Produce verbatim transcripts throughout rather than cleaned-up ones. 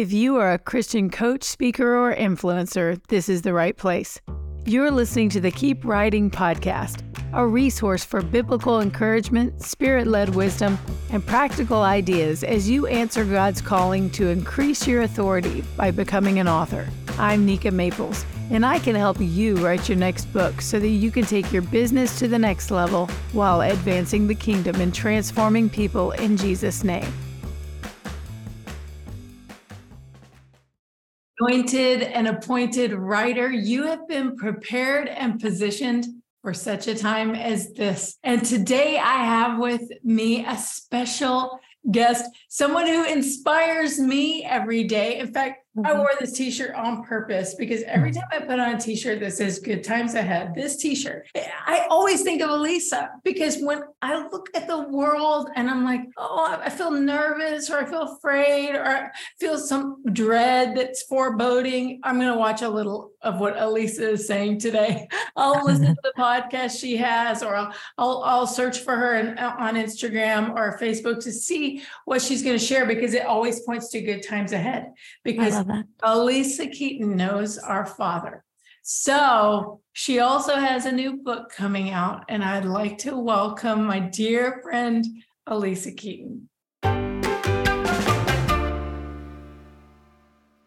If you are a Christian coach, speaker, or influencer, this is the right place. You're listening to the Keep Writing Podcast, a resource for biblical encouragement, spirit-led wisdom, and practical ideas as you answer God's calling to increase your authority by becoming an author. I'm Nika Maples, and I can help you write your next book so that you can take your business to the next level while advancing the kingdom and transforming people in Jesus' name. Anointed and appointed writer, you have been prepared and positioned for such a time as this. And today I have with me a special guest, someone who inspires me every day. In fact, mm-hmm. I wore this t-shirt on purpose because every time I put on a t-shirt that says good times ahead, this t-shirt, I always think of Alisa, because when I look at the world and I'm like, oh, I feel nervous, or I feel afraid, or I feel some dread that's foreboding, I'm going to watch a little of what Alisa is saying today. I'll listen to the podcast she has, or I'll, I'll, I'll search for her in, on Instagram or Facebook to see what she's going to share, because it always points to good times ahead, because Alisa Keeton knows our Father. So she also has a new book coming out, and I'd like to welcome my dear friend, Alisa Keeton.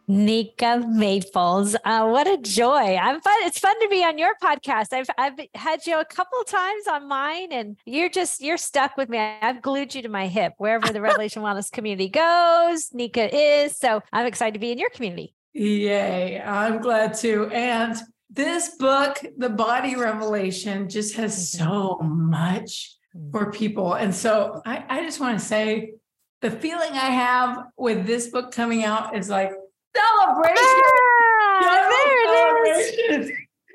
Nika Maples, uh, what a joy! I'm fun. It's fun to be on your podcast. I've I've had you a couple of times on mine, and you're just you're stuck with me. I've glued you to my hip wherever the Revelation Wellness community goes. Nika is so. I'm excited to be in your community. Yay! I'm glad too. And this book, The Body Revelation, just has so much for people, and so I, I just want to say, the feeling I have with this book coming out is like. Celebration! Ah, there celebration. It is.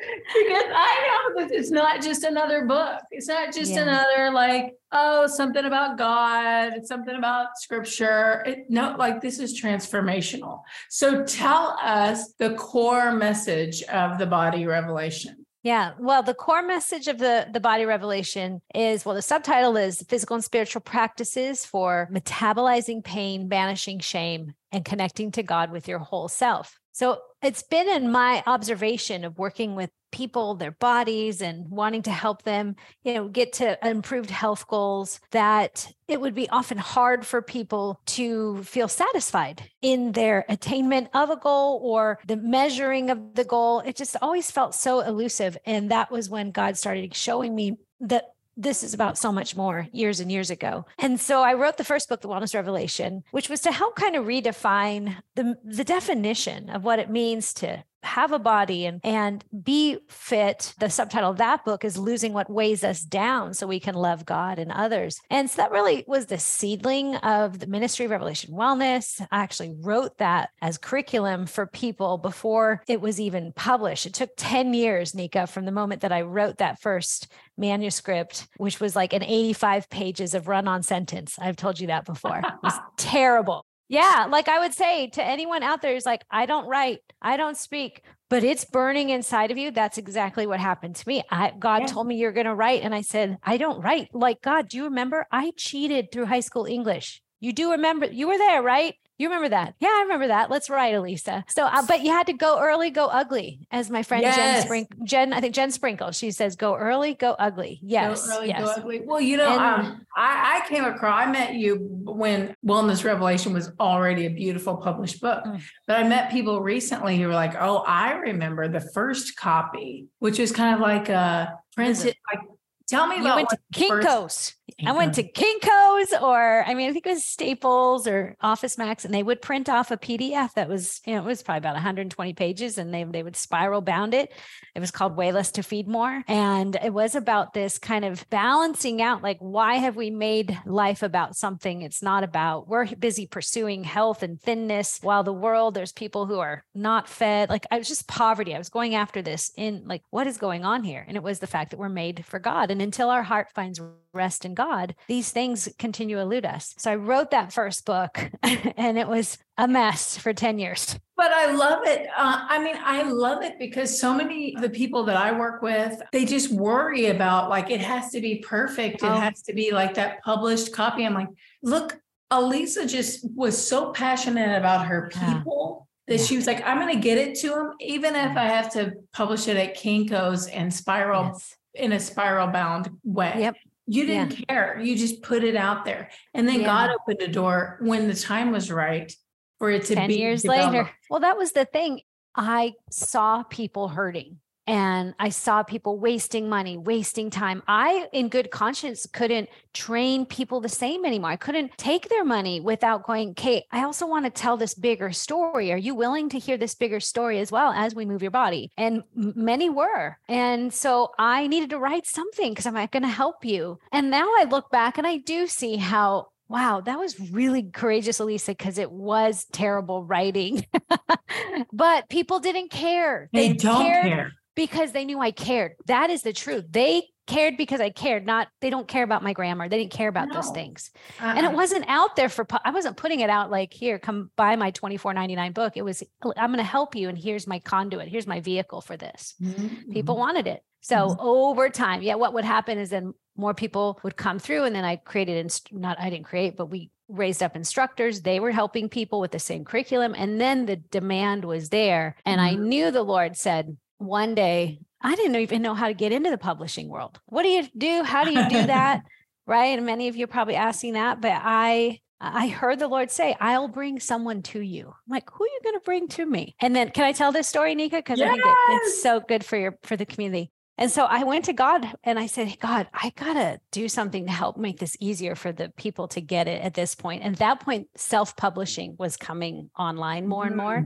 Because I know that it's not just another book. It's not just yeah. another like, oh, something about God. It's something about scripture. It, no, like this is transformational. So tell us the core message of the Body Revelation. Yeah. Well, the core message of the, the Body Revelation is, well, the subtitle is Physical and Spiritual Practices for Metabolizing Pain, Banishing Shame, and Connecting to God with Your Whole Self. So it's been in my observation of working with people, their bodies, and wanting to help them, you know, get to improved health goals, that it would be often hard for people to feel satisfied in their attainment of a goal or the measuring of the goal. It just always felt so elusive. And that was when God started showing me that this is about so much more, years and years ago. And so I wrote the first book, The Wellness Revelation, which was to help kind of redefine the, the definition of what it means to have a body and, and be fit. The subtitle of that book is Losing What Weighs Us Down So We Can Love God and Others. And so that really was the seedling of the ministry of Revelation Wellness. I actually wrote that as curriculum for people before it was even published. It took ten years, Nika, from the moment that I wrote that first manuscript, which was like an eighty-five pages of run-on sentence. I've told you that before. It was terrible. Yeah. Like I would say to anyone out there who's like, I don't write, I don't speak, but it's burning inside of you. That's exactly what happened to me. I, God yeah. told me you're going to write. And I said, I don't write. Like, God, do you remember? I cheated through high school English. You do remember, you were there, right? You remember that? Yeah, I remember that. Let's write, Alisa. So, uh, but you had to go early, go ugly, as my friend yes. Jen Sprinkle. Jen, I think Jen Sprinkle. She says, "Go early, go ugly." Yes, go early, yes. go ugly. Well, you know, and, um, I, I came across. I met you when Wellness Revelation was already a beautiful published book, mm-hmm. but I met people recently who were like, "Oh, I remember the first copy," which was kind of like a printed like. Tell me about you went to Kinko's. I went to Kinko's, or I mean, I think it was Staples or Office Max, and they would print off a P D F that was, you know, it was probably about one hundred twenty pages, and they they would spiral bound it. It was called Way Less to Feed More, and it was about this kind of balancing out, like, why have we made life about something it's not about? We're busy pursuing health and thinness, while the world there's people who are not fed. Like, I was just poverty. I was going after this in like, what is going on here? And it was the fact that we're made for God. And And until our heart finds rest in God, these things continue to elude us. So I wrote that first book and it was a mess for ten years. But I love it. Uh, I mean, I love it because so many of the people that I work with, they just worry about like, it has to be perfect. It oh. has to be like that published copy. I'm like, look, Alisa just was so passionate about her people yeah. that yeah. she was like, I'm going to get it to them, even if I have to publish it at Kinko's and spiral yes. in a spiral bound way. Yep. You didn't yeah. care. You just put it out there. And then yeah. God opened the door when the time was right for it to ten be years developed. Later. Well, that was the thing. I saw people hurting and I saw people wasting money, wasting time. I, in good conscience, couldn't train people the same anymore. I couldn't take their money without going, Kate, I also want to tell this bigger story. Are you willing to hear this bigger story as well as we move your body? And many were. And so I needed to write something because I'm not going to help you. And now I look back and I do see how, wow, that was really courageous, Alisa, because it was terrible writing. But people didn't care. They, they don't care. Because they knew I cared. That is the truth. They cared because I cared. Not, they don't care about my grammar. They didn't care about no. those things. Uh-uh. And it wasn't out there for, I wasn't putting it out like, here, come buy my twenty-four ninety-nine book. It was, I'm going to help you. And here's my conduit. Here's my vehicle for this. Mm-hmm. People wanted it. So mm-hmm. over time, yeah, what would happen is then more people would come through. And then I created, inst- not, I didn't create, but we raised up instructors. They were helping people with the same curriculum. And then the demand was there. And mm-hmm. I knew the Lord said, one day, I didn't even know how to get into the publishing world. What do you do? How do you do that? Right. And many of you are probably asking that, but I, I heard the Lord say, I'll bring someone to you. I'm like, who are you going to bring to me? And then can I tell this story, Nika? Cause yes! I think it, it's so good for your, for the community. And so I went to God and I said, hey, God, I got to do something to help make this easier for the people to get it at this point. And at that point, self-publishing was coming online more and more.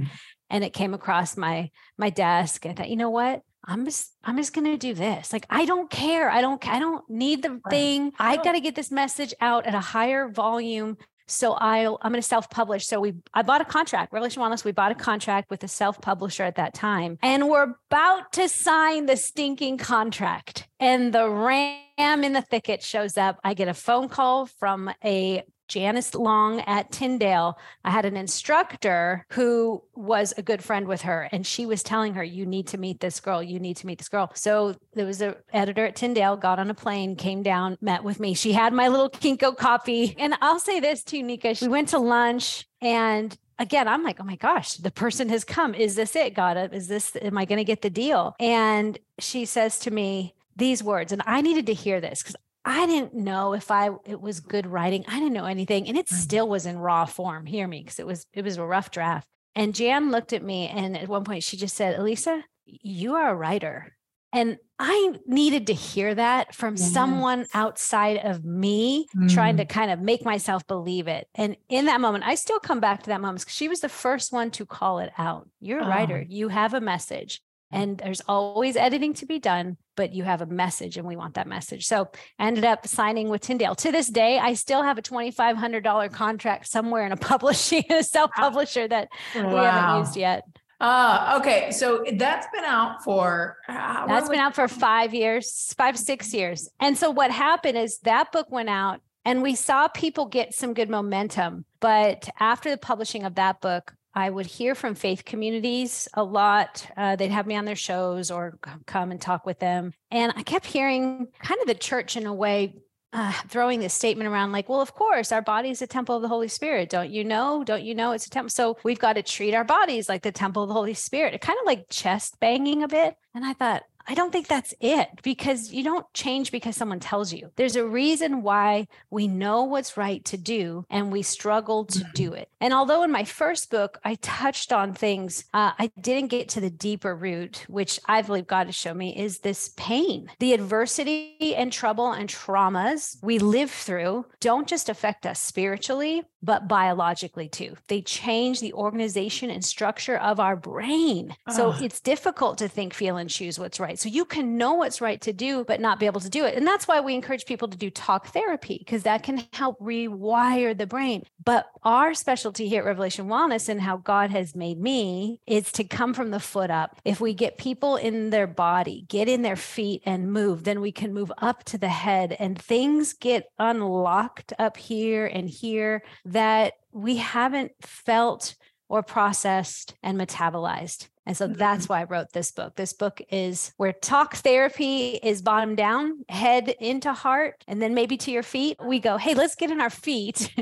And it came across my, my desk. I thought, you know what? I'm just, I'm just going to do this. Like, I don't care. I don't, I don't need the thing. I got to get this message out at a higher volume. So I'll, I'm going to self-publish. So we, I bought a contract, Revelation Wellness. We bought a contract with a self-publisher at that time, and we're about to sign the stinking contract. And the ram in the thicket shows up. I get a phone call from a Janice Long at Tyndale. I had an instructor who was a good friend with her, and she was telling her, you need to meet this girl. You need to meet this girl. So there was an editor at Tyndale, got on a plane, came down, met with me. She had my little Kinko copy. And I'll say this too, Nika, we went to lunch, and again, I'm like, oh my gosh, the person has come. Is this it, God? Is this, am I going to get the deal? And she says to me these words, and I needed to hear this because I didn't know if I, it was good writing. I didn't know anything. And it still was in raw form. Hear me. Cause it was, it was a rough draft. And Jan looked at me. And at one point she just said, Alisa, you are a writer. And I needed to hear that from yes. someone outside of me mm. trying to kind of make myself believe it. And in that moment, I still come back to that moment. Because she was the first one to call it out. You're a oh. writer. You have a message. And there's always editing to be done, but you have a message and we want that message. So I ended up signing with Tyndale. To this day, I still have a twenty-five hundred dollars contract somewhere in a publishing, a self-publisher that wow. we haven't used yet. Uh, okay. So that's been out for, uh, that's been out for five years, five, six years. And so what happened is that book went out and we saw people get some good momentum. But after the publishing of that book, I would hear from faith communities a lot. Uh, they'd have me on their shows or come and talk with them. And I kept hearing kind of the church in a way, uh, throwing this statement around like, well, of course, our body is a temple of the Holy Spirit. Don't you know? Don't you know it's a temple? So we've got to treat our bodies like the temple of the Holy Spirit. It kind of like chest banging a bit. And I thought, I don't think that's it, because you don't change because someone tells you. There's a reason why we know what's right to do and we struggle to do it. And although in my first book, I touched on things, uh, I didn't get to the deeper root, which I believe God has shown me is this pain. The adversity and trouble and traumas we live through don't just affect us spiritually, but biologically too. They change the organization and structure of our brain. Oh. So it's difficult to think, feel, and choose what's right. So you can know what's right to do, but not be able to do it. And that's why we encourage people to do talk therapy, because that can help rewire the brain. But our specialty here at Revelation Wellness and how God has made me is to come from the foot up. If we get people in their body, get in their feet and move, then we can move up to the head and things get unlocked up here and here that we haven't felt or processed and metabolized. And so that's why I wrote this book. This book is where talk therapy is bottom down, head into heart, and then maybe to your feet. We go, hey, let's get in our feet.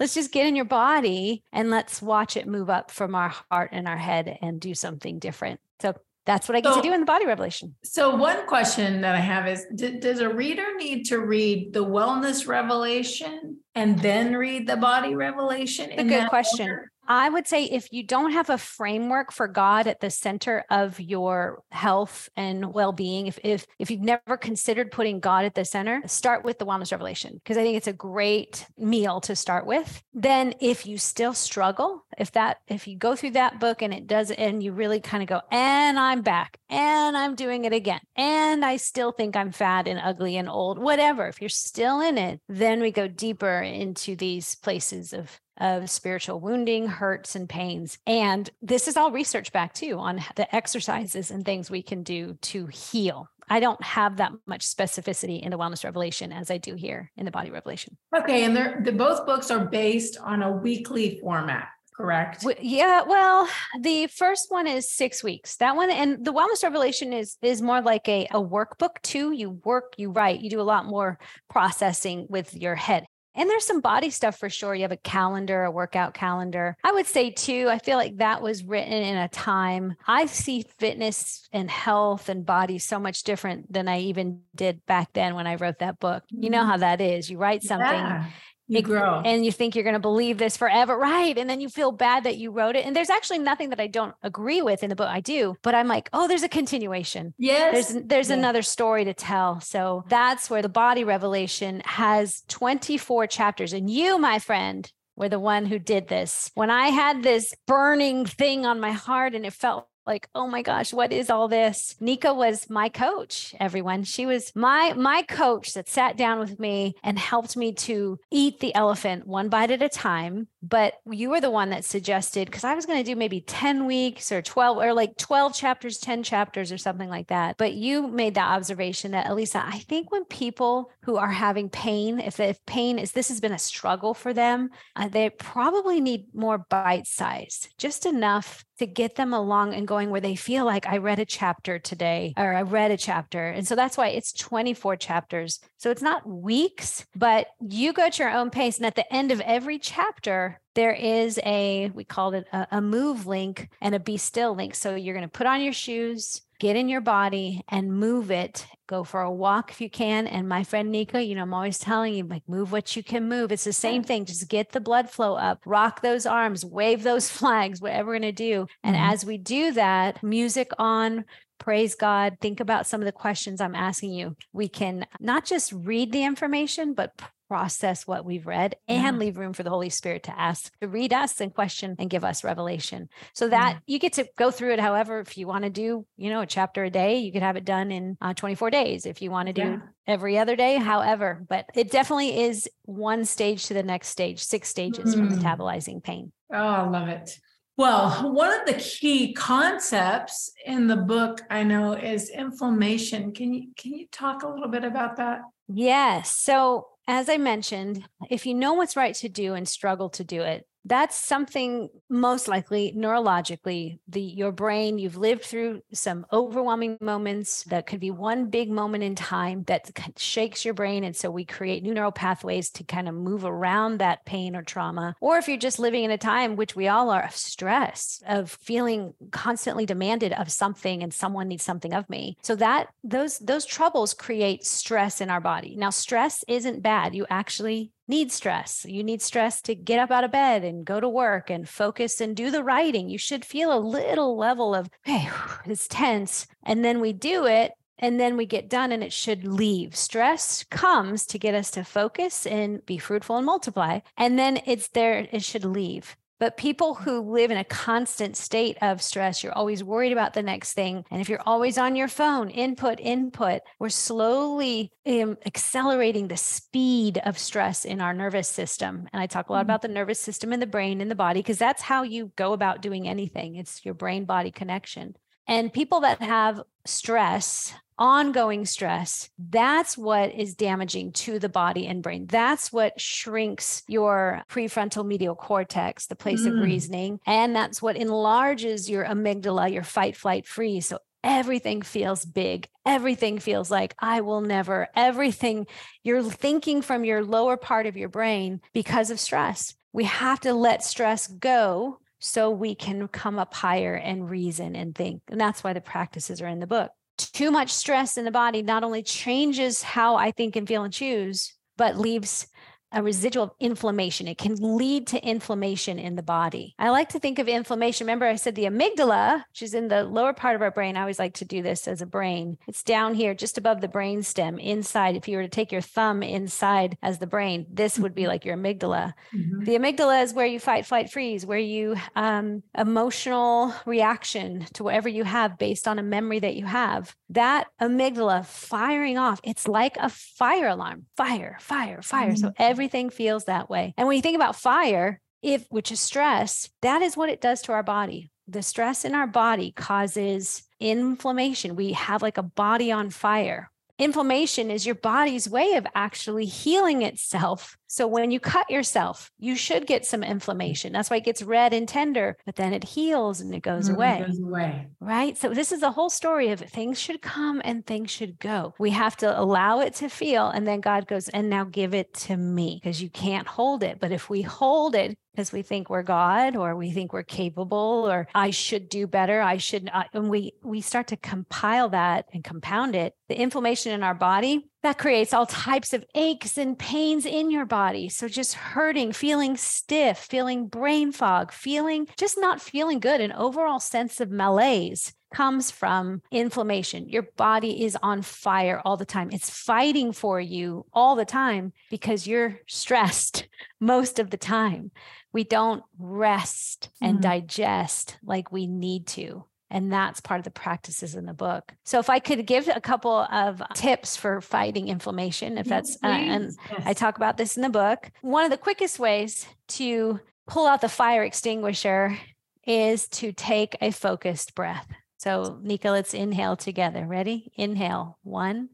Let's just get in your body and let's watch it move up from our heart and our head and do something different. So that's what I get so, to do in the Body Revelation. So one question that I have is, d- does a reader need to read the Wellness Revelation and then read the Body Revelation? That's a good question. Order? I would say if you don't have a framework for God at the center of your health and well-being, if if if you've never considered putting God at the center, start with the Wellness Revelation, because I think it's a great meal to start with. Then if you still struggle, if that if you go through that book and it does, and you really kind of go, and I'm back, and I'm doing it again, and I still think I'm fat and ugly and old, whatever, if you're still in it, then we go deeper into these places of of spiritual wounding, hurts, and pains. And this is all research back too on the exercises and things we can do to heal. I don't have that much specificity in the Wellness Revelation as I do here in the Body Revelation. Okay. And they're, the, both books are based on a weekly format. Correct. Yeah. Well, the first one is six weeks. That one, and the Wellness Revelation is is more like a, a workbook too. You work, you write, you do a lot more processing with your head. And there's some body stuff for sure. You have a calendar, a workout calendar. I would say too, I feel like that was written in a time. I see fitness and health and body so much different than I even did back then when I wrote that book. You know how that is. You write something. Yeah. You grow. And you think you're going to believe this forever, right? And then you feel bad that you wrote it. And there's actually nothing that I don't agree with in the book. I do, but I'm like, oh, there's a continuation. Yes. There's there's yes. another story to tell. So that's where the Body Revelation has twenty-four chapters. And you, my friend, were the one who did this. When I had this burning thing on my heart and it felt like, oh my gosh, what is all this? Nika was my coach, everyone. She was my my coach that sat down with me and helped me to eat the elephant one bite at a time. But you were the one that suggested, because I was going to do maybe ten weeks or twelve or like twelve chapters, ten chapters or something like that. But you made that observation that, Alisa, I think when people who are having pain, if, if pain is, this has been a struggle for them, uh, they probably need more bite size, just enough to get them along and going where they feel like I read a chapter today or I read a chapter. And so that's why it's twenty-four chapters. So it's not weeks, but you go at your own pace. And at the end of every chapter, there is a, we called it a, a move link and a be still link. So you're going to put on your shoes, get in your body and move it. Go for a walk if you can. And my friend Nika, you know, I'm always telling you, like, move what you can move. It's the same thing. Just get the blood flow up, rock those arms, wave those flags, whatever we're going to do. And mm-hmm. as we do that, music on, praise God, think about some of the questions I'm asking you. We can not just read the information, but process what we've read and yeah. leave room for the Holy Spirit to ask, to read us and question and give us revelation. So that yeah. you get to go through it. However, if you want to do, you know, a chapter a day, you could have it done in uh, twenty-four days. If you want to do yeah. every other day, however, but it definitely is one stage to the next stage, six stages mm. for metabolizing pain. Oh, I love it. Well, one of the key concepts in the book, I know, is inflammation. Can you, can you talk a little bit about that? Yes. So as I mentioned, if you know what's right to do and struggle to do it, that's something most likely neurologically, the, your brain, you've lived through some overwhelming moments that could be one big moment in time that shakes your brain. And so we create new neural pathways to kind of move around that pain or trauma. Or if you're just living in a time, which we all are, of stress, of feeling constantly demanded of something and someone needs something of me. So that those, those troubles create stress in our body. Now, stress isn't bad. You actually need stress. You need stress to get up out of bed and go to work and focus and do the writing. You should feel a little level of, hey, it's tense. And then we do it. And then we get done and it should leave. Stress comes to get us to focus and be fruitful and multiply. And then it's there, it should leave. But people who live in a constant state of stress, you're always worried about the next thing. And if you're always on your phone, input, input, we're slowly um, accelerating the speed of stress in our nervous system. And I talk a lot about the nervous system and the brain and the body, because that's how you go about doing anything. It's your brain-body connection. And people that have stress, ongoing stress, that's what is damaging to the body and brain. That's what shrinks your prefrontal medial cortex, the place mm. of reasoning. And that's what enlarges your amygdala, your fight, flight, freeze. So everything feels big. Everything feels like I will never, everything you're thinking from your lower part of your brain because of stress. We have to let stress go so we can come up higher and reason and think. And that's why the practices are in the book. Too much stress in the body not only changes how I think and feel and choose, but leaves a residual inflammation. It can lead to inflammation in the body. I like to think of inflammation. Remember, I said the amygdala, which is in the lower part of our brain. I always like to do this as a brain. It's down here, just above the brain stem inside. If you were to take your thumb inside as the brain, this would be like your amygdala. Mm-hmm. The amygdala is where you fight, flight, freeze, where you um, emotional reaction to whatever you have based on a memory that you have. That amygdala firing off, it's like a fire alarm, fire, fire, fire. Mm-hmm. So every Everything feels that way. And when you think about fire, if which is stress, that is what it does to our body. The stress in our body causes inflammation. We have like a body on fire. Inflammation is your body's way of actually healing itself. So when you cut yourself, you should get some inflammation. That's why it gets red and tender, but then it heals and it goes mm, away. It goes away. Right? So this is the whole story of things should come and things should go. We have to allow it to feel. And then God goes, and now give it to me, because you can't hold it. But if we hold it because we think we're God, or we think we're capable, or I should do better, I should not. And we, we start to compile that and compound it. The inflammation in our body, that creates all types of aches and pains in your body. So just hurting, feeling stiff, feeling brain fog, feeling just not feeling good. An overall sense of malaise comes from inflammation. Your body is on fire all the time. It's fighting for you all the time because you're stressed most of the time. We don't rest mm-hmm. and digest like we need to. And that's part of the practices in the book. So if I could give a couple of tips for fighting inflammation, if that's, uh, and yes. I talk about this in the book, one of the quickest ways to pull out the fire extinguisher is to take a focused breath. So Nika, let's inhale together. Ready? Inhale. One,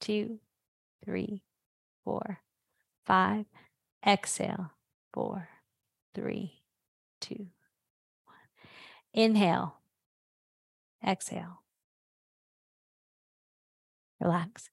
two, three, four, five. Exhale. Four, three, two, one. Inhale. Exhale. Relax.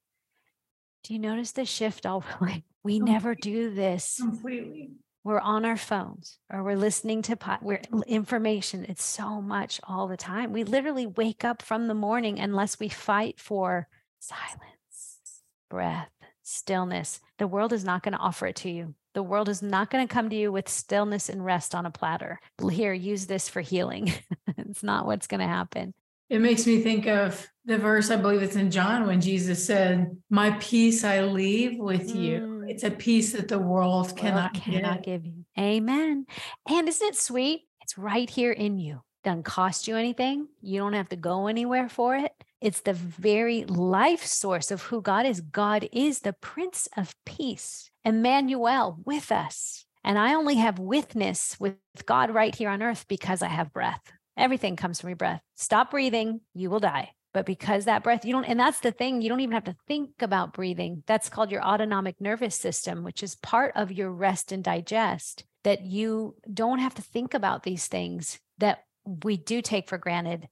Do you notice the shift? All like we completely. Never do this. Completely. We're on our phones, or we're listening to po- we're information. It's so much all the time. We literally wake up from the morning unless we fight for silence, breath, stillness. The world is not going to offer it to you. The world is not going to come to you with stillness and rest on a platter. Here, use this for healing. It's not what's going to happen. It makes me think of the verse, I believe it's in John, when Jesus said, "My peace I leave with mm. you." It's a peace that the world, the world cannot, cannot give you. Amen. And isn't it sweet? It's right here in you. Doesn't cost you anything. You don't have to go anywhere for it. It's the very life source of who God is. God is the Prince of Peace, Emmanuel, with us. And I only have witness with God right here on earth because I have breath. Everything comes from your breath. Stop breathing, you will die. But because that breath, you don't, and that's the thing, you don't even have to think about breathing. That's called your autonomic nervous system, which is part of your rest and digest, that you don't have to think about these things that we do take for granted.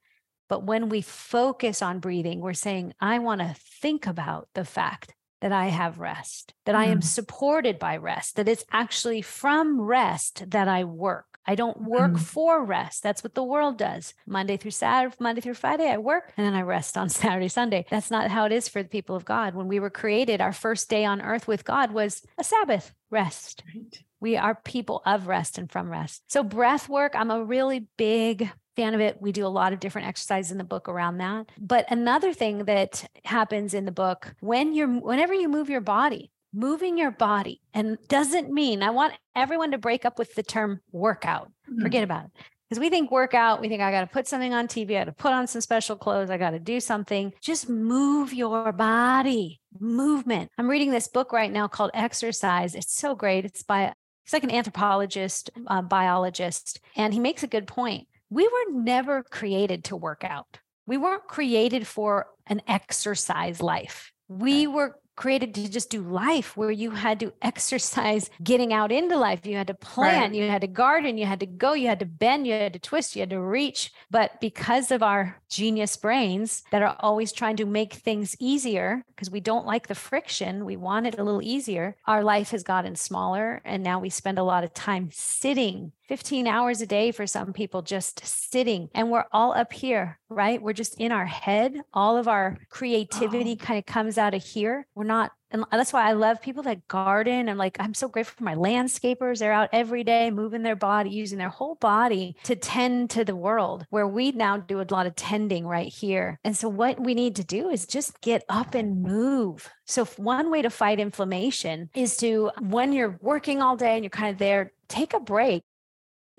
But when we focus on breathing, we're saying, I want to think about the fact that I have rest, that I am supported by rest, that it's actually from rest that I work. I don't work mm. for rest. That's what the world does. Monday through Saturday, Monday through Friday, I work and then I rest on Saturday, Sunday. That's not how it is for the people of God. When we were created, our first day on earth with God was a Sabbath, rest. Right. We are people of rest and from rest. So breath work, I'm a really big fan of it. We do a lot of different exercises in the book around that. But another thing that happens in the book, when you're, whenever you move your body, moving your body, and doesn't mean, I want everyone to break up with the term workout. Mm-hmm. Forget about it. Because we think workout, we think I got to put something on T V, I got to put on some special clothes, I got to do something. Just move your body, movement. I'm reading this book right now called Exercise. It's so great. It's by, it's like an anthropologist, uh, biologist, and he makes a good point. We were never created to work out. we weren't created for an exercise life. We were created to just do life, where you had to exercise getting out into life. You had to plan, right. You had to garden, you had to go, you had to bend, you had to twist, you had to reach. But because of our genius brains that are always trying to make things easier, because we don't like the friction, we want it a little easier, our life has gotten smaller. And now we spend a lot of time sitting, fifteen hours a day for some people, just sitting. And we're all up here, right? We're just in our head. All of our creativity oh. kind of comes out of here. We're not, and that's why I love people that garden. I'm like, I'm so grateful for my landscapers. They're out every day, moving their body, using their whole body to tend to the world, where we now do a lot of tending right here. And so what we need to do is just get up and move. So one way to fight inflammation is to, when you're working all day and you're kind of there, take a break.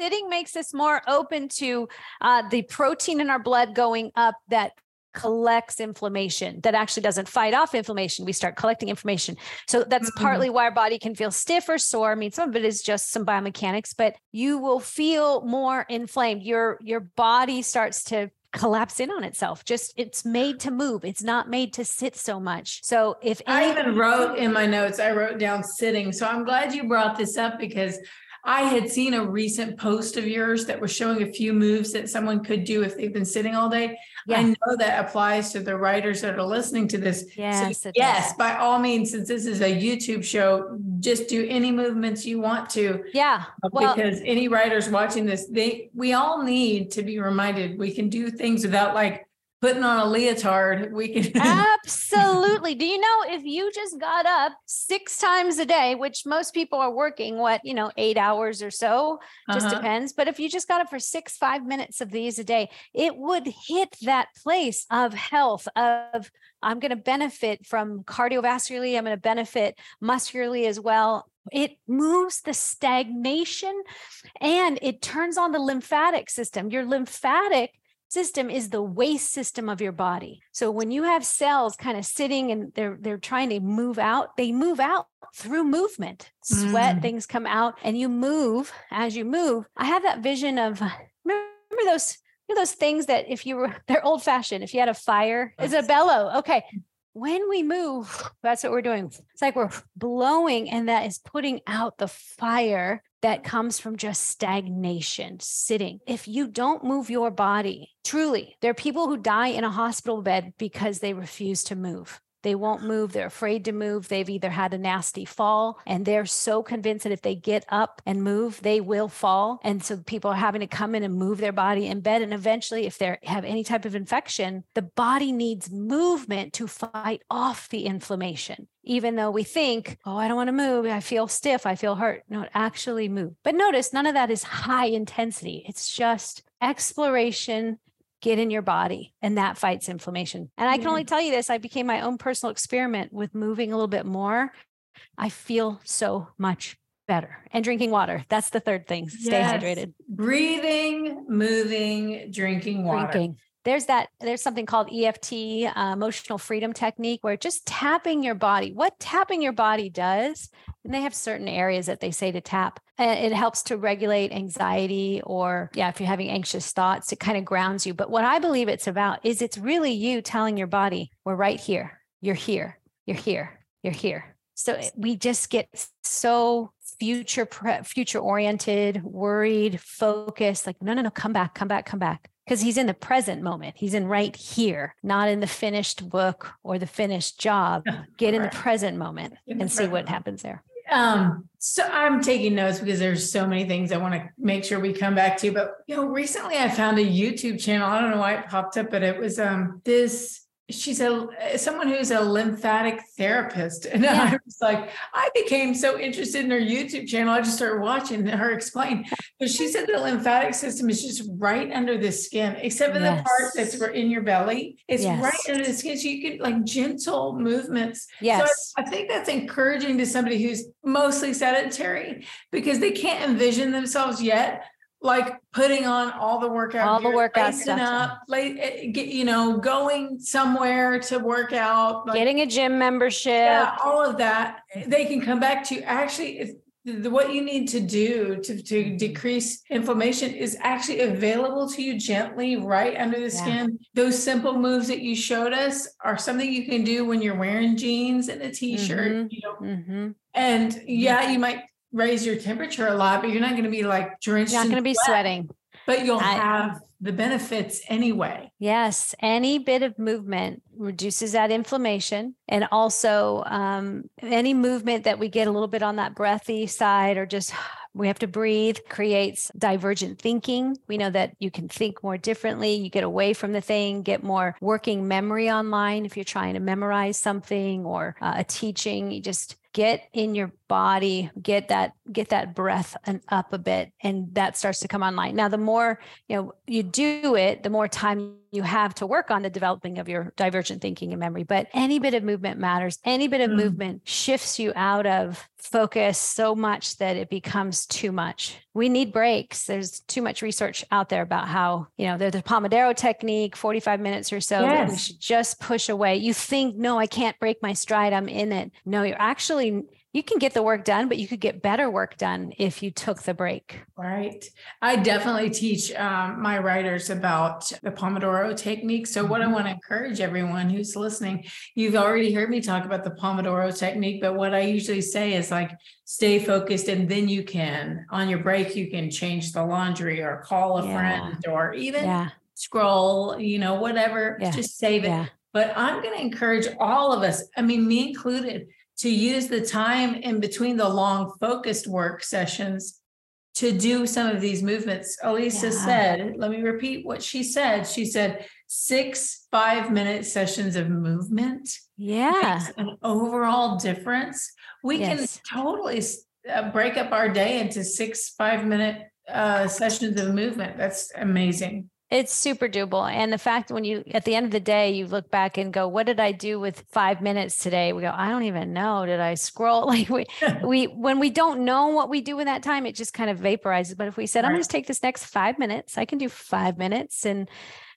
Sitting makes us more open to uh, the protein in our blood going up that collects inflammation, that actually doesn't fight off inflammation. We start collecting inflammation. So that's mm-hmm. partly why our body can feel stiff or sore. I mean, some of it is just some biomechanics, but you will feel more inflamed. Your, your body starts to collapse in on itself. Just it's made to move. It's not made to sit so much. So if any- I even wrote in my notes, I wrote down sitting. So I'm glad you brought this up, because I had seen a recent post of yours that was showing a few moves that someone could do if they've been sitting all day. Yeah. I know that applies to the writers that are listening to this. Yes, so yes, by all means, since this is a YouTube show, just do any movements you want to. Yeah. Well, because any writers watching this, they we all need to be reminded we can do things without like putting on a leotard. We can absolutely. Do you know, if you just got up six times a day, which most people are working, what, you know, eight hours or so, just uh-huh. depends. But if you just got up for six, five minutes of these a day, it would hit that place of health, of I'm going to benefit from cardiovascularly. I'm going to benefit muscularly as well. It moves the stagnation and it turns on the lymphatic system. Your lymphatic system is the waste system of your body. So when you have cells kind of sitting and they're they're trying to move out, they move out through movement. Sweat, mm. things come out, and you move as you move. I have that vision of remember those you know, those things that if you were they're old fashioned. If you had a fire, it's a bellow. Okay. When we move, that's what we're doing. It's like we're blowing, and that is putting out the fire that comes from just stagnation, sitting. If you don't move your body, truly, there are people who die in a hospital bed because they refuse to move. They won't move. They're afraid to move. They've either had a nasty fall, and they're so convinced that if they get up and move, they will fall. And so people are having to come in and move their body in bed. And eventually, if they have any type of infection, the body needs movement to fight off the inflammation. Even though we think, oh, I don't want to move. I feel stiff. I feel hurt. No, actually move. But notice none of that is high intensity. It's just exploration. Get in your body, and that fights inflammation. And I can only tell you this, I became my own personal experiment with moving a little bit more. I feel so much better. And drinking water. That's the third thing. Stay yes. hydrated. Breathing, moving, drinking water. Drinking. There's that, there's something called E F T, uh, emotional freedom technique, where just tapping your body, what tapping your body does, and they have certain areas that they say to tap. And it helps to regulate anxiety, or yeah, if you're having anxious thoughts, it kind of grounds you. But what I believe it's about is it's really you telling your body, we're right here. You're here. You're here. You're here. So we just get so future, pre- future oriented, worried, focused, like, no, no, no, come back, come back, come back. Because he's in the present moment. He's in right here, not in the finished book or the finished job. Get in the present moment and see what happens there. Um, so I'm taking notes because there's so many things I want to make sure we come back to. But, you know, recently I found a YouTube channel. I don't know why it popped up, but it was um, this. She's a someone who's a lymphatic therapist. And yeah. I was like, I became so interested in her YouTube channel. I just started watching her explain. But she said the lymphatic system is just right under the skin, except for yes. the part that's in your belly. It's yes. right under the skin. So you can like gentle movements. Yes. So I, I think that's encouraging to somebody who's mostly sedentary, because they can't envision themselves yet like putting on all the workout, all the workout stuff, up, late, you know, going somewhere to work out, like, getting a gym membership, yeah, all of that. They can come back to actually the, what you need to do to, to decrease inflammation is actually available to you gently right under the yeah. skin. Those simple moves that you showed us are something you can do when you're wearing jeans and a t-shirt. Mm-hmm. You know? Mm-hmm. And yeah, you might raise your temperature a lot, but you're not going to be like drenched. You're not going to be sweating, but you'll I, have the benefits anyway. Yes. Any bit of movement reduces that inflammation. And also um, any movement that we get a little bit on that breathy side, or just we have to breathe, creates divergent thinking. We know that you can think more differently. You get away from the thing, get more working memory online. If you're trying to memorize something or uh, a teaching, you just get in your body, get that, get that breath and up a bit. And that starts to come online. Now, the more, you know, you do it, the more time you have to work on the developing of your divergent thinking and memory, but any bit of movement matters. Any bit of mm. movement shifts you out of focus so much that it becomes too much. We need breaks. There's too much research out there about how, you know, there's the Pomodoro technique, forty-five minutes or so, yes. that we should just push away. You think, no, I can't break my stride. I'm in it. No, you're actually, you can get the work done, but you could get better work done if you took the break. Right. I definitely teach um, my writers about the Pomodoro technique. So what I want to encourage everyone who's listening, you've already heard me talk about the Pomodoro technique, but what I usually say is like, stay focused. And then you can, on your break, you can change the laundry or call a yeah. friend or even yeah. scroll, you know, whatever, yeah. just save it. Yeah. But I'm going to encourage all of us, I mean, me included, to use the time in between the long focused work sessions to do some of these movements. Alisa yeah. said, let me repeat what she said. She said six five-minute sessions of movement yeah. makes an overall difference. We yes. can totally uh, break up our day into six five-minute uh, sessions of movement. That's amazing. It's super doable. And the fact when you, at the end of the day, you look back and go, what did I do with five minutes today? We go, I don't even know. Did I scroll? Like we, we, when we don't know what we do in that time, it just kind of vaporizes. But if we said, right. I'm going to take this next five minutes, I can do five minutes and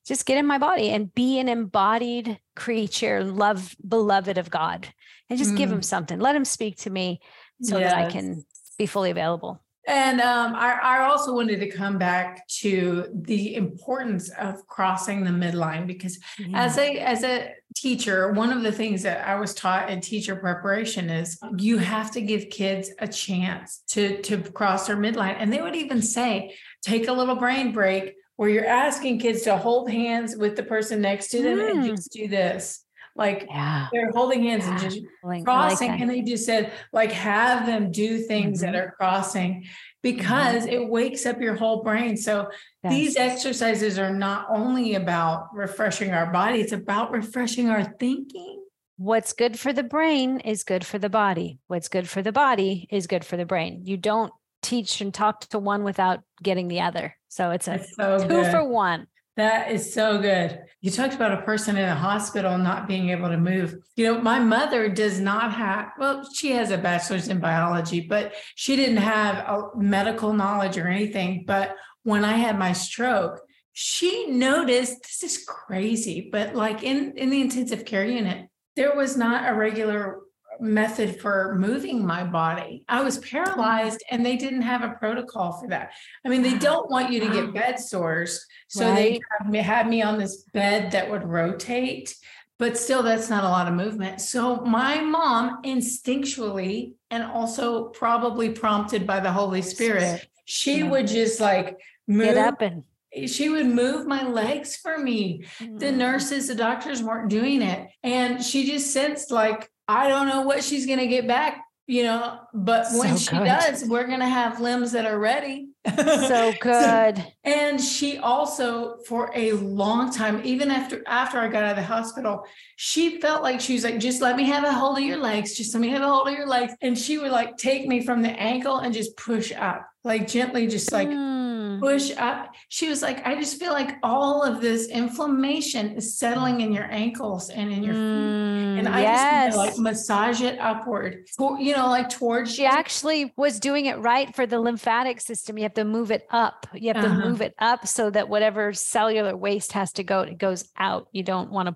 just get in my body and be an embodied creature, love, beloved of God, and just mm. give him something, let him speak to me so yes. that I can be fully available. And um, I, I also wanted to come back to the importance of crossing the midline, because yeah. as a as a teacher, one of the things that I was taught in teacher preparation is you have to give kids a chance to, to cross their midline. And they would even say, take a little brain break where you're asking kids to hold hands with the person next to them mm. and just do this. Like yeah. they're holding hands yeah. and just like, crossing. Like and they just said, like, have them do things mm-hmm. that are crossing, because mm-hmm. it wakes up your whole brain. So yes. these exercises are not only about refreshing our body, it's about refreshing our thinking. What's good for the brain is good for the body. What's good for the body is good for the brain. You don't teach and talk to one without getting the other. So it's a so two good. for one. That is so good. You talked about a person in a hospital not being able to move. You know, my mother does not have, well, she has a bachelor's in biology, but she didn't have a medical knowledge or anything. But when I had my stroke, she noticed, this is crazy, but like in, in the intensive care unit, there was not a regular method for moving my body. I was paralyzed and they didn't have a protocol for that. I mean, they don't want you to get bed sores. So right. they had me on this bed that would rotate, but still that's not a lot of movement. So my mom instinctually, and also probably prompted by the Holy Spirit, she yeah. would just like move. Get up and she would move my legs for me. Mm. The nurses, the doctors weren't doing it. And she just sensed like, I don't know what she's going to get back, you know, but when so she good. does, we're going to have limbs that are ready. So good. So, and she also, for a long time, even after, after I got out of the hospital, she felt like she was like, just let me have a hold of your legs. Just let me have a hold of your legs. And she would like take me from the ankle and just push up, like gently, just like mm. push up. She was like, I just feel like all of this inflammation is settling in your ankles and in your feet. Mm. And I yes. just like massage it upward, you know, like towards. She actually was doing it right for the lymphatic system. You have to move it up. You have uh-huh. to move it up so that whatever cellular waste has to go, it goes out. You don't want to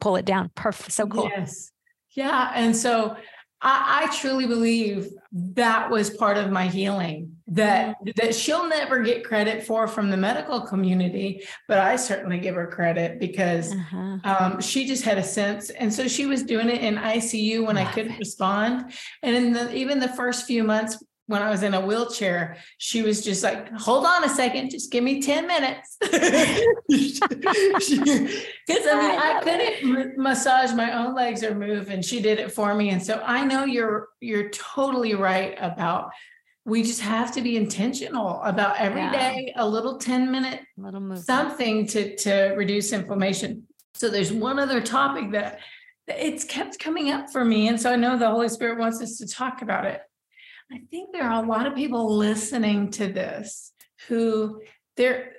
pull it down. Perfect. So cool. Yes. Yeah. And so I, I truly believe that was part of my healing that, that she'll never get credit for from the medical community, but I certainly give her credit because uh-huh. um, she just had a sense. And so she was doing it in I C U when Love I couldn't it. respond. And in the, even the first few months when I was in a wheelchair, she was just like, hold on a second, just give me ten minutes. Because I, I couldn't it. massage my own legs or move, and she did it for me. And so I know you're you're totally right about, we just have to be intentional about every yeah. day, a little ten minute little move something up. to to reduce inflammation. So there's one other topic that it's kept coming up for me. And so I know the Holy Spirit wants us to talk about it. I think there are a lot of people listening to this who they're,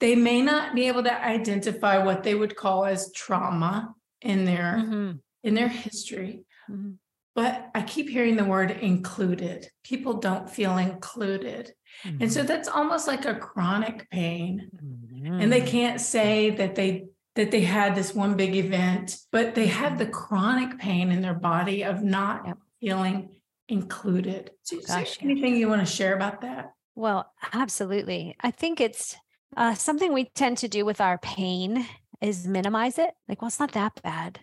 they may not be able to identify what they would call as trauma in their, mm-hmm. in their history. Mm-hmm. But I keep hearing the word included. People don't feel included. Mm-hmm. And so that's almost like a chronic pain. Mm-hmm. And they can't say that they that they had this one big event, but they have the chronic pain in their body of not yep. feeling included. So is there anything you want to share about that? Well, absolutely. I think it's uh, something we tend to do with our pain is minimize it. Like, well, it's not that bad.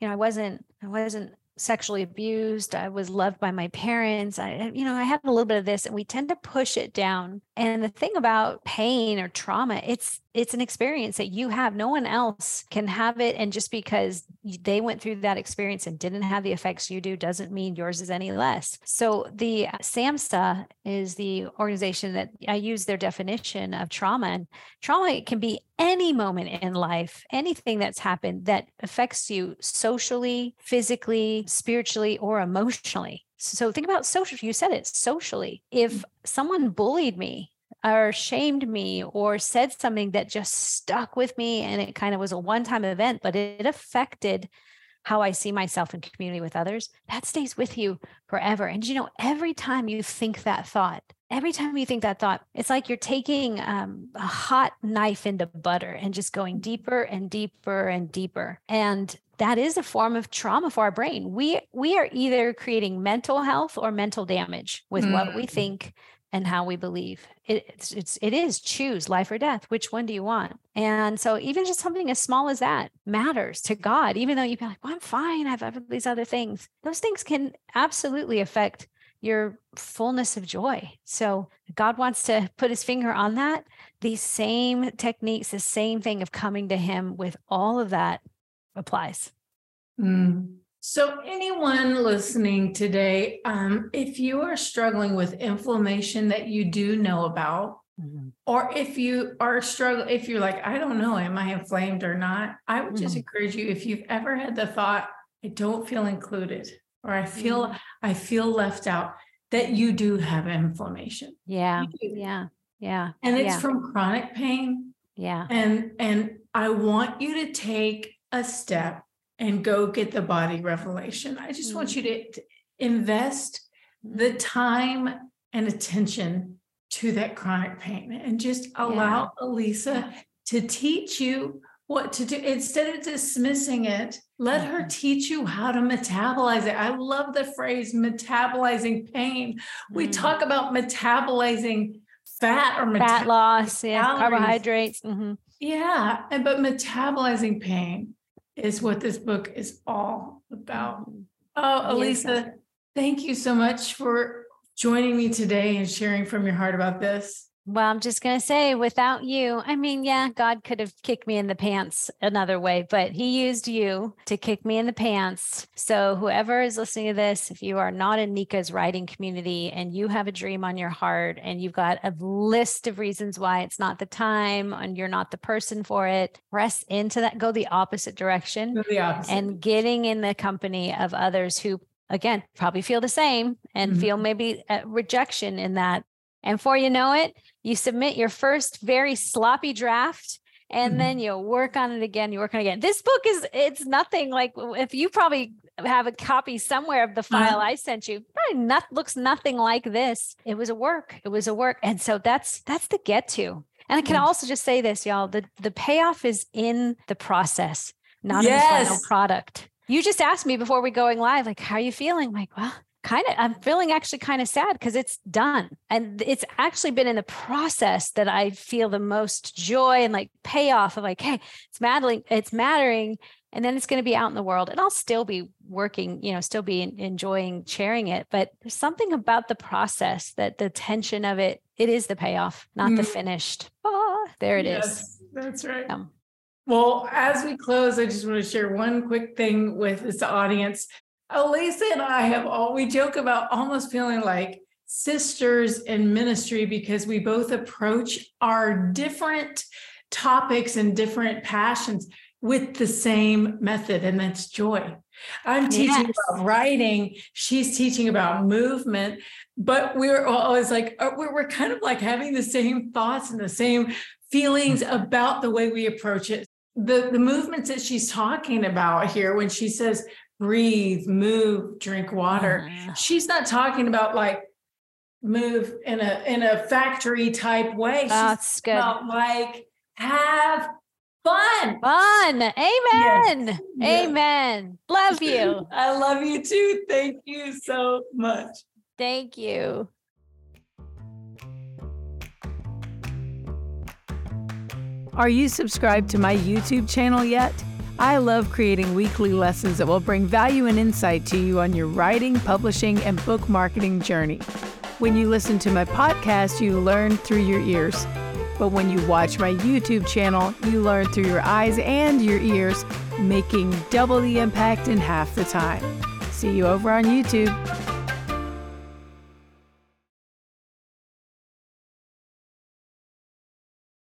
You know, I wasn't, I wasn't sexually abused. I was loved by my parents. I, you know, I had a little bit of this, and we tend to push it down. And the thing about pain or trauma, it's, it's an experience that you have. No one else can have it. And just because they went through that experience and didn't have the effects you do, doesn't mean yours is any less. So the SAMHSA is the organization that I use their definition of trauma, and trauma can be any moment in life, anything that's happened that affects you socially, physically, spiritually, or emotionally. So think about social, you said it, socially. If someone bullied me or shamed me or said something that just stuck with me, and it kind of was a one-time event, but it affected how I see myself in community with others, that stays with you forever. And you know, every time you think that thought, every time you think that thought, it's like you're taking um, a hot knife into butter and just going deeper and deeper and deeper. And that is a form of trauma for our brain. We we are either creating mental health or mental damage with mm. what we think and how we believe. It, it's, it's, it is choose life or death. Which one do you want? And so even just something as small as that matters to God, even though you'd be like, well, I'm fine. I have, I have these other things. Those things can absolutely affect your fullness of joy. So God wants to put his finger on that. These same techniques, the same thing of coming to him with all of that applies. Mm. So anyone listening today, um, if you are struggling with inflammation that you do know about, mm-hmm. or if you are struggling, if you're like, I don't know, am I inflamed or not? I would just mm-hmm. encourage you, if you've ever had the thought, I don't feel included, or I feel, mm-hmm. I feel left out, that you do have inflammation. Yeah. Yeah. Yeah. And it's yeah. from chronic pain. Yeah. And, and I want you to take a step and go get the body revelation. I just mm. want you to, to invest the time and attention to that chronic pain, and just allow yeah. Alisa to teach you what to do. Instead of dismissing it, let her teach you how to metabolize it. I love the phrase metabolizing pain. We mm. talk about metabolizing fat or meta- fat loss, yeah, calories. Carbohydrates. Mm-hmm. Yeah, but metabolizing pain is what this book is all about. Oh, Alisa, thank you so much for joining me today and sharing from your heart about this. Well, I'm just going to say, without you, I mean, yeah, God could have kicked me in the pants another way, but he used you to kick me in the pants. So whoever is listening to this, if you are not in Nika's writing community and you have a dream on your heart and you've got a list of reasons why it's not the time and you're not the person for it, press into that, go the opposite direction go the opposite. and getting in the company of others who, again, probably feel the same and mm-hmm. feel maybe rejection in that. And before you know it, you submit your first very sloppy draft, and mm-hmm. then you work on it again. You work on it again. This book is, it's nothing like, if you probably have a copy somewhere of the file uh-huh. I sent you, probably not, looks nothing like this. It was a work. It was a work. And so that's, that's the get to. And I can mm-hmm. also just say this, y'all, the, the payoff is in the process, not yes. in the final product. You just asked me before we going live, like, how are you feeling? I'm like, well, kind of, I'm feeling actually kind of sad because it's done. And it's actually been in the process that I feel the most joy and like payoff of like, hey, it's mattering, it's mattering. And then it's going to be out in the world and I'll still be working, you know, still be enjoying sharing it. But there's something about the process that the tension of it, it is the payoff, not mm-hmm. the finished. Oh, there it yes, is. That's right. Um, well, as we close, I just want to share one quick thing with this audience. Alisa and I have all, we joke about almost feeling like sisters in ministry because we both approach our different topics and different passions with the same method, and that's joy. I'm teaching yes. about writing. She's teaching about movement, but we're always like, we're kind of like having the same thoughts and the same feelings about the way we approach it. The, the movements that she's talking about here, when she says breathe, move, drink water, mm-hmm. she's not talking about like move in a, in a factory type way. She's oh, that's good. About like have Fun. Fun. Amen. Yes. Amen. Yes. Love you. I love you too. Thank you so much. Thank you. Are you subscribed to my YouTube channel yet? I love creating weekly lessons that will bring value and insight to you on your writing, publishing, and book marketing journey. When you listen to my podcast, you learn through your ears. But when you watch my YouTube channel, you learn through your eyes and your ears, making double the impact in half the time. See you over on YouTube.